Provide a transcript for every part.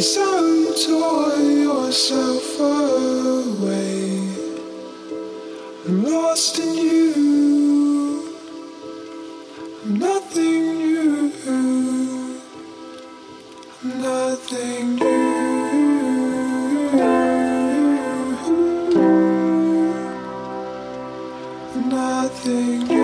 So tore yourself away. I'm lost in you. I'm nothing new. I'm nothing new. I'm nothing new.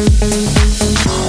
What you doing now?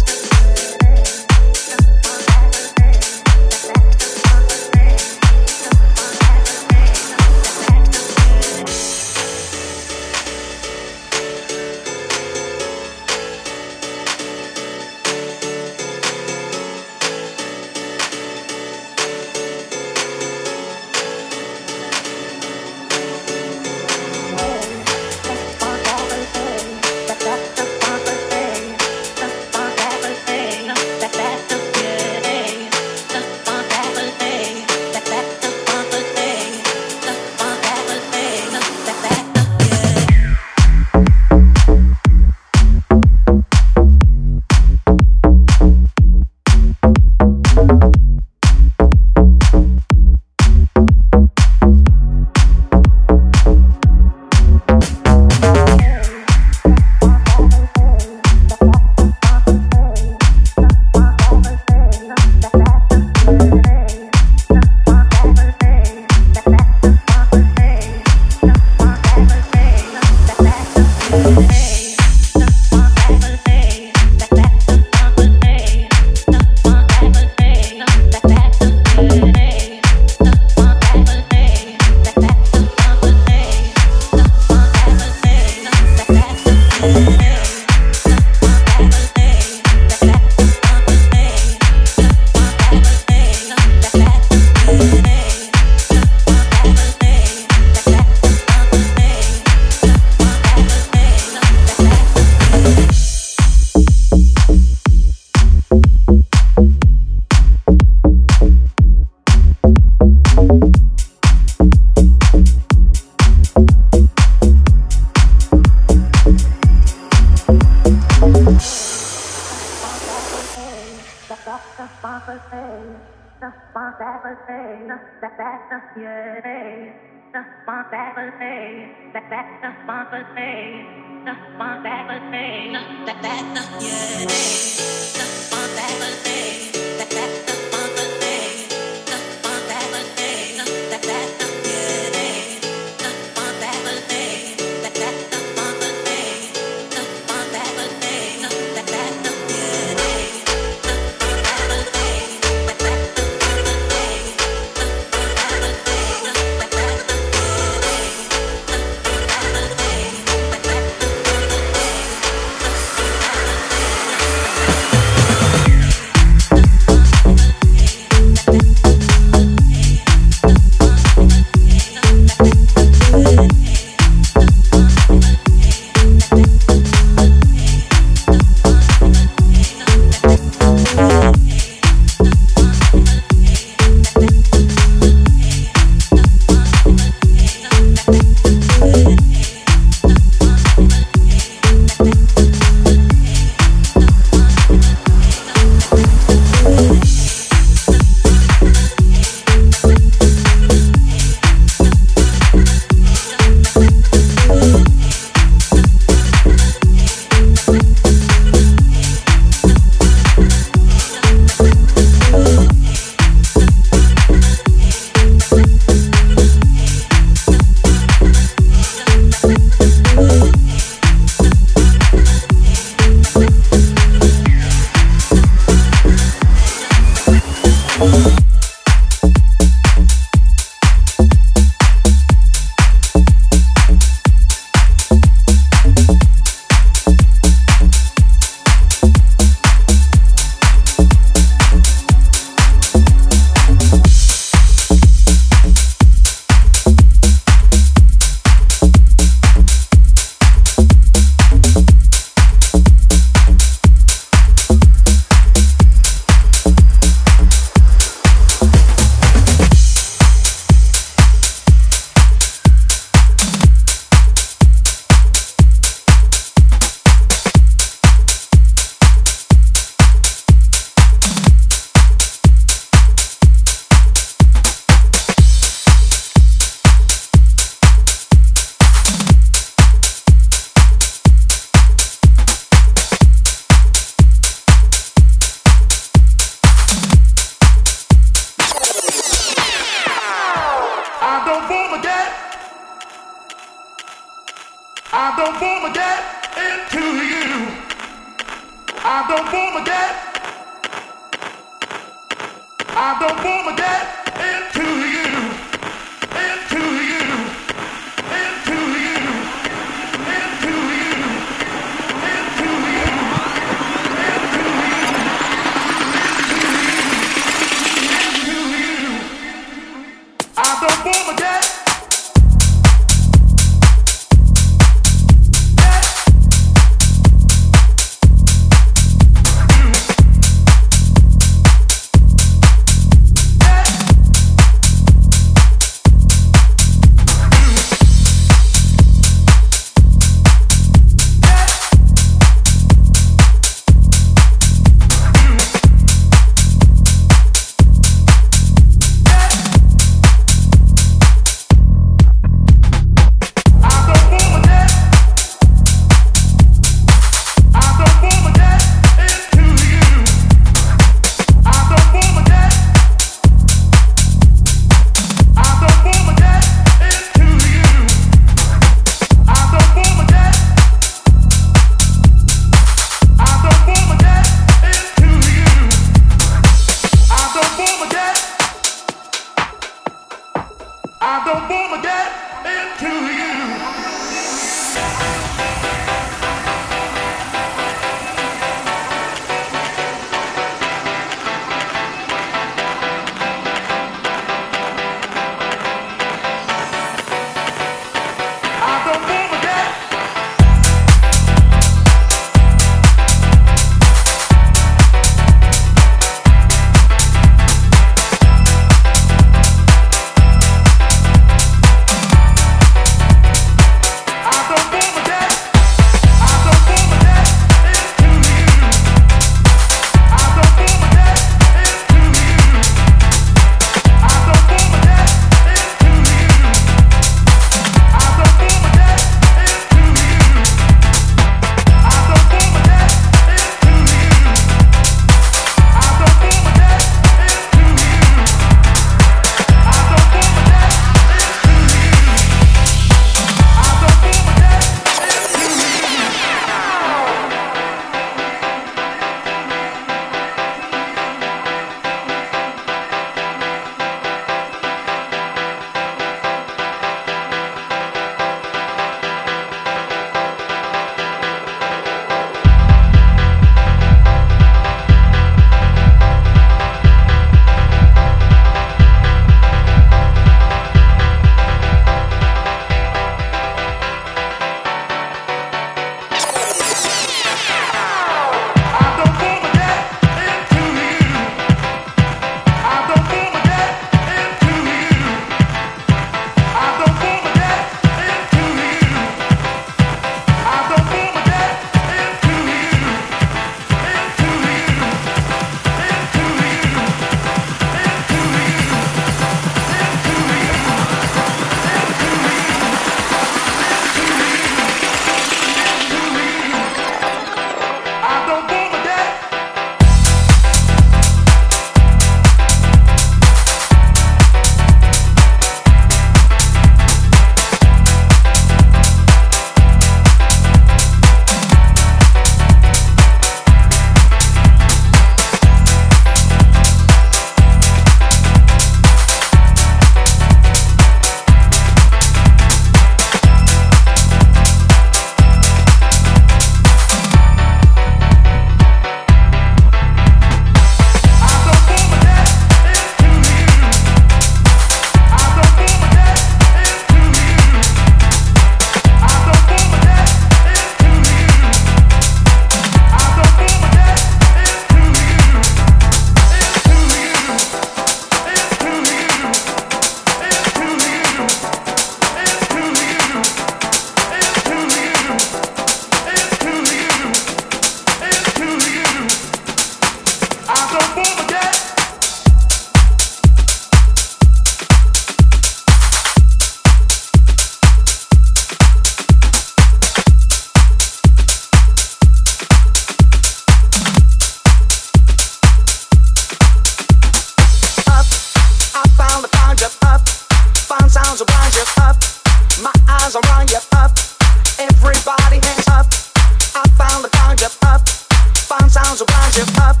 up,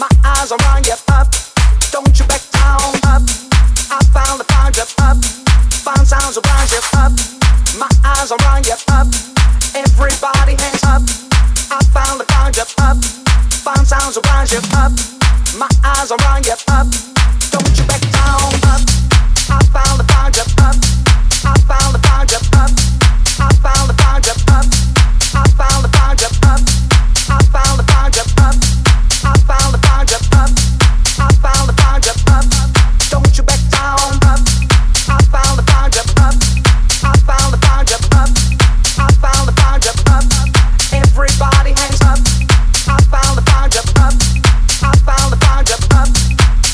my eyes are on you, up. Don't you back down, up. I found the vibe, up. Find sounds around you, up. My eyes are on you, up. Everybody hands up. I found the vibe, up. Find sounds around you, up. My eyes are on you, up. Don't you back down, up. I found the vibe, up. I found the vibe, up. I found the vibe, up. I found the vibe, up. I found the vibe, up. I found the vibe, up. I found the vibe, up. Don't you back down, up. I found the vibe, up. I found the vibe, up. I found the vibe, up. Everybody hands up. I found the vibe, up.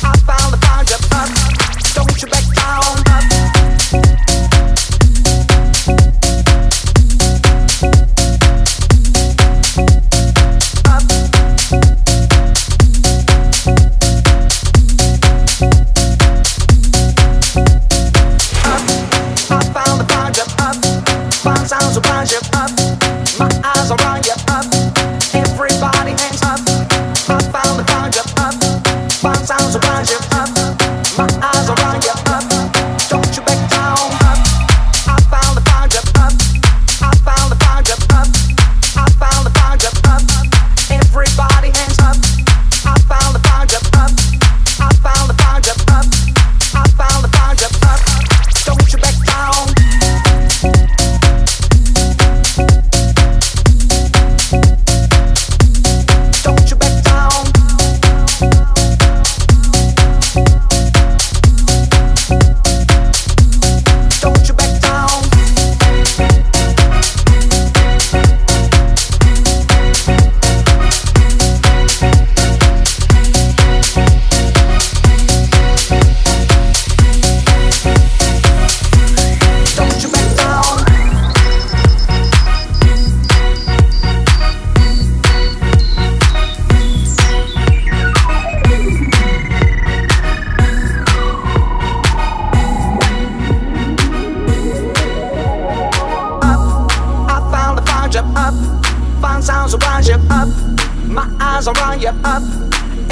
I found the vibe, up. I found the vibe, up. Don't you back down, sounds around you, up. My eyes are on you, up.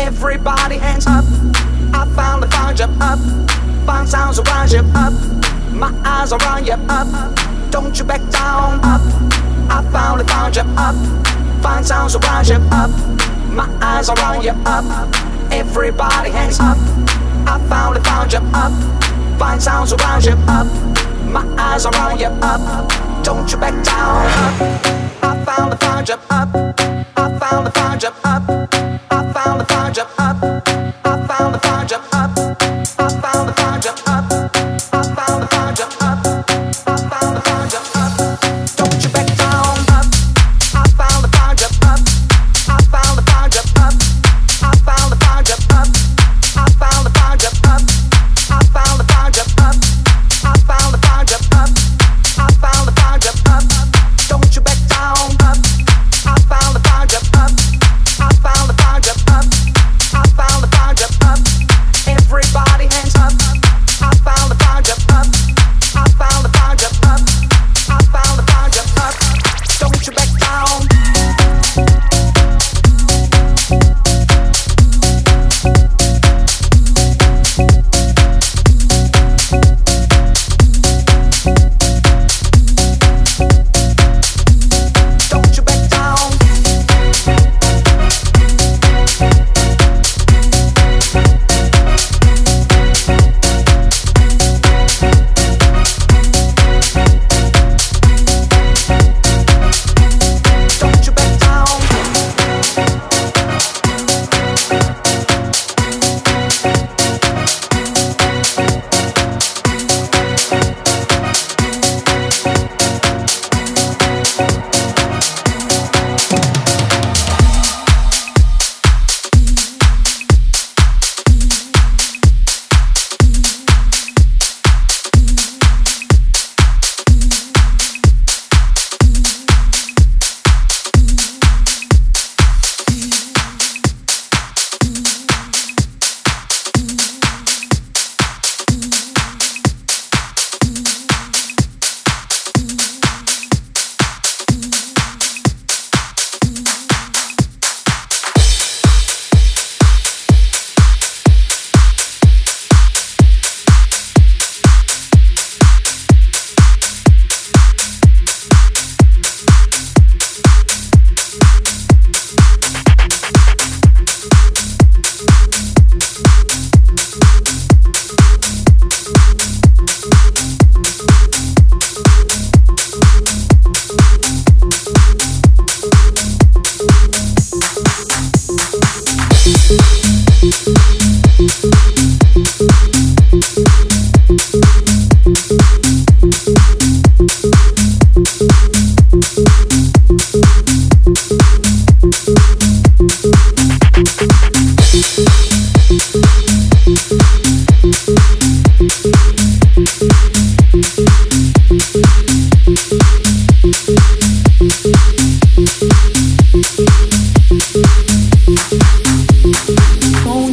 Everybody hands up. I found the vibe, up. Find sounds around you, up. My eyes are on you, up. Don't you back down, up. I found the vibe, up. I found the vibe, up. I found the vibe, up. Everybody hands up. I found the vibe, up. I found the vibe, up. I found the vibe, up. Don't you back down. Everybody hands up. I found the vibe, up. Find sounds around you, up. My eyes are on you, up. Don't you back down, up. I found the vibe, up. I found the vibe, up. I found the vibe, up. I found the vibe, up. I found the vibe, up. I found the vibe, up. I found the vibe, up. Don't you back down, up. I found the vibe, up. I found the vibe, up. I found the vibe, up. Don't you back down, up. I found the vibe.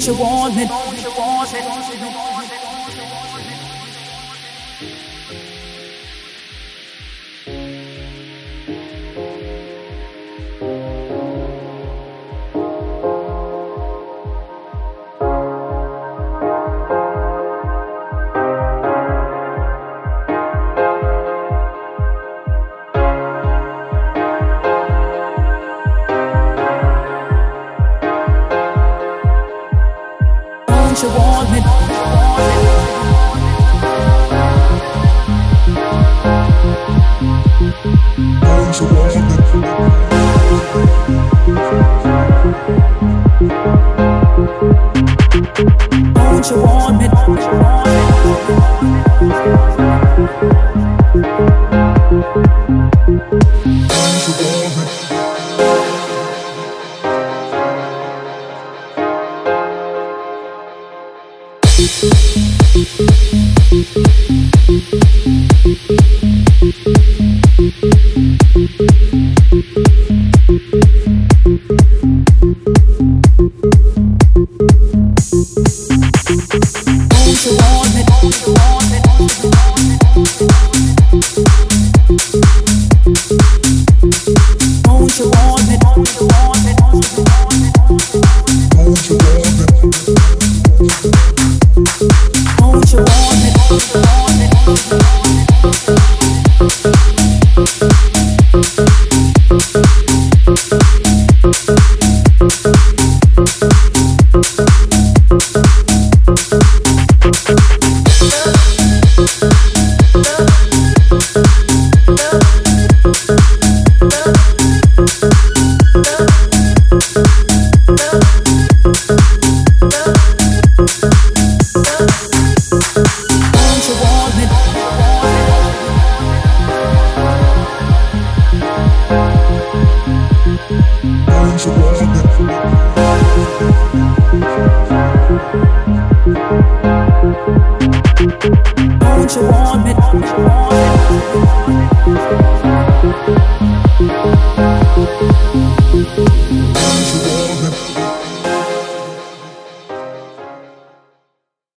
don't you want it? Don't you want it? Don't you want it? Don't you want it? Don't you want it?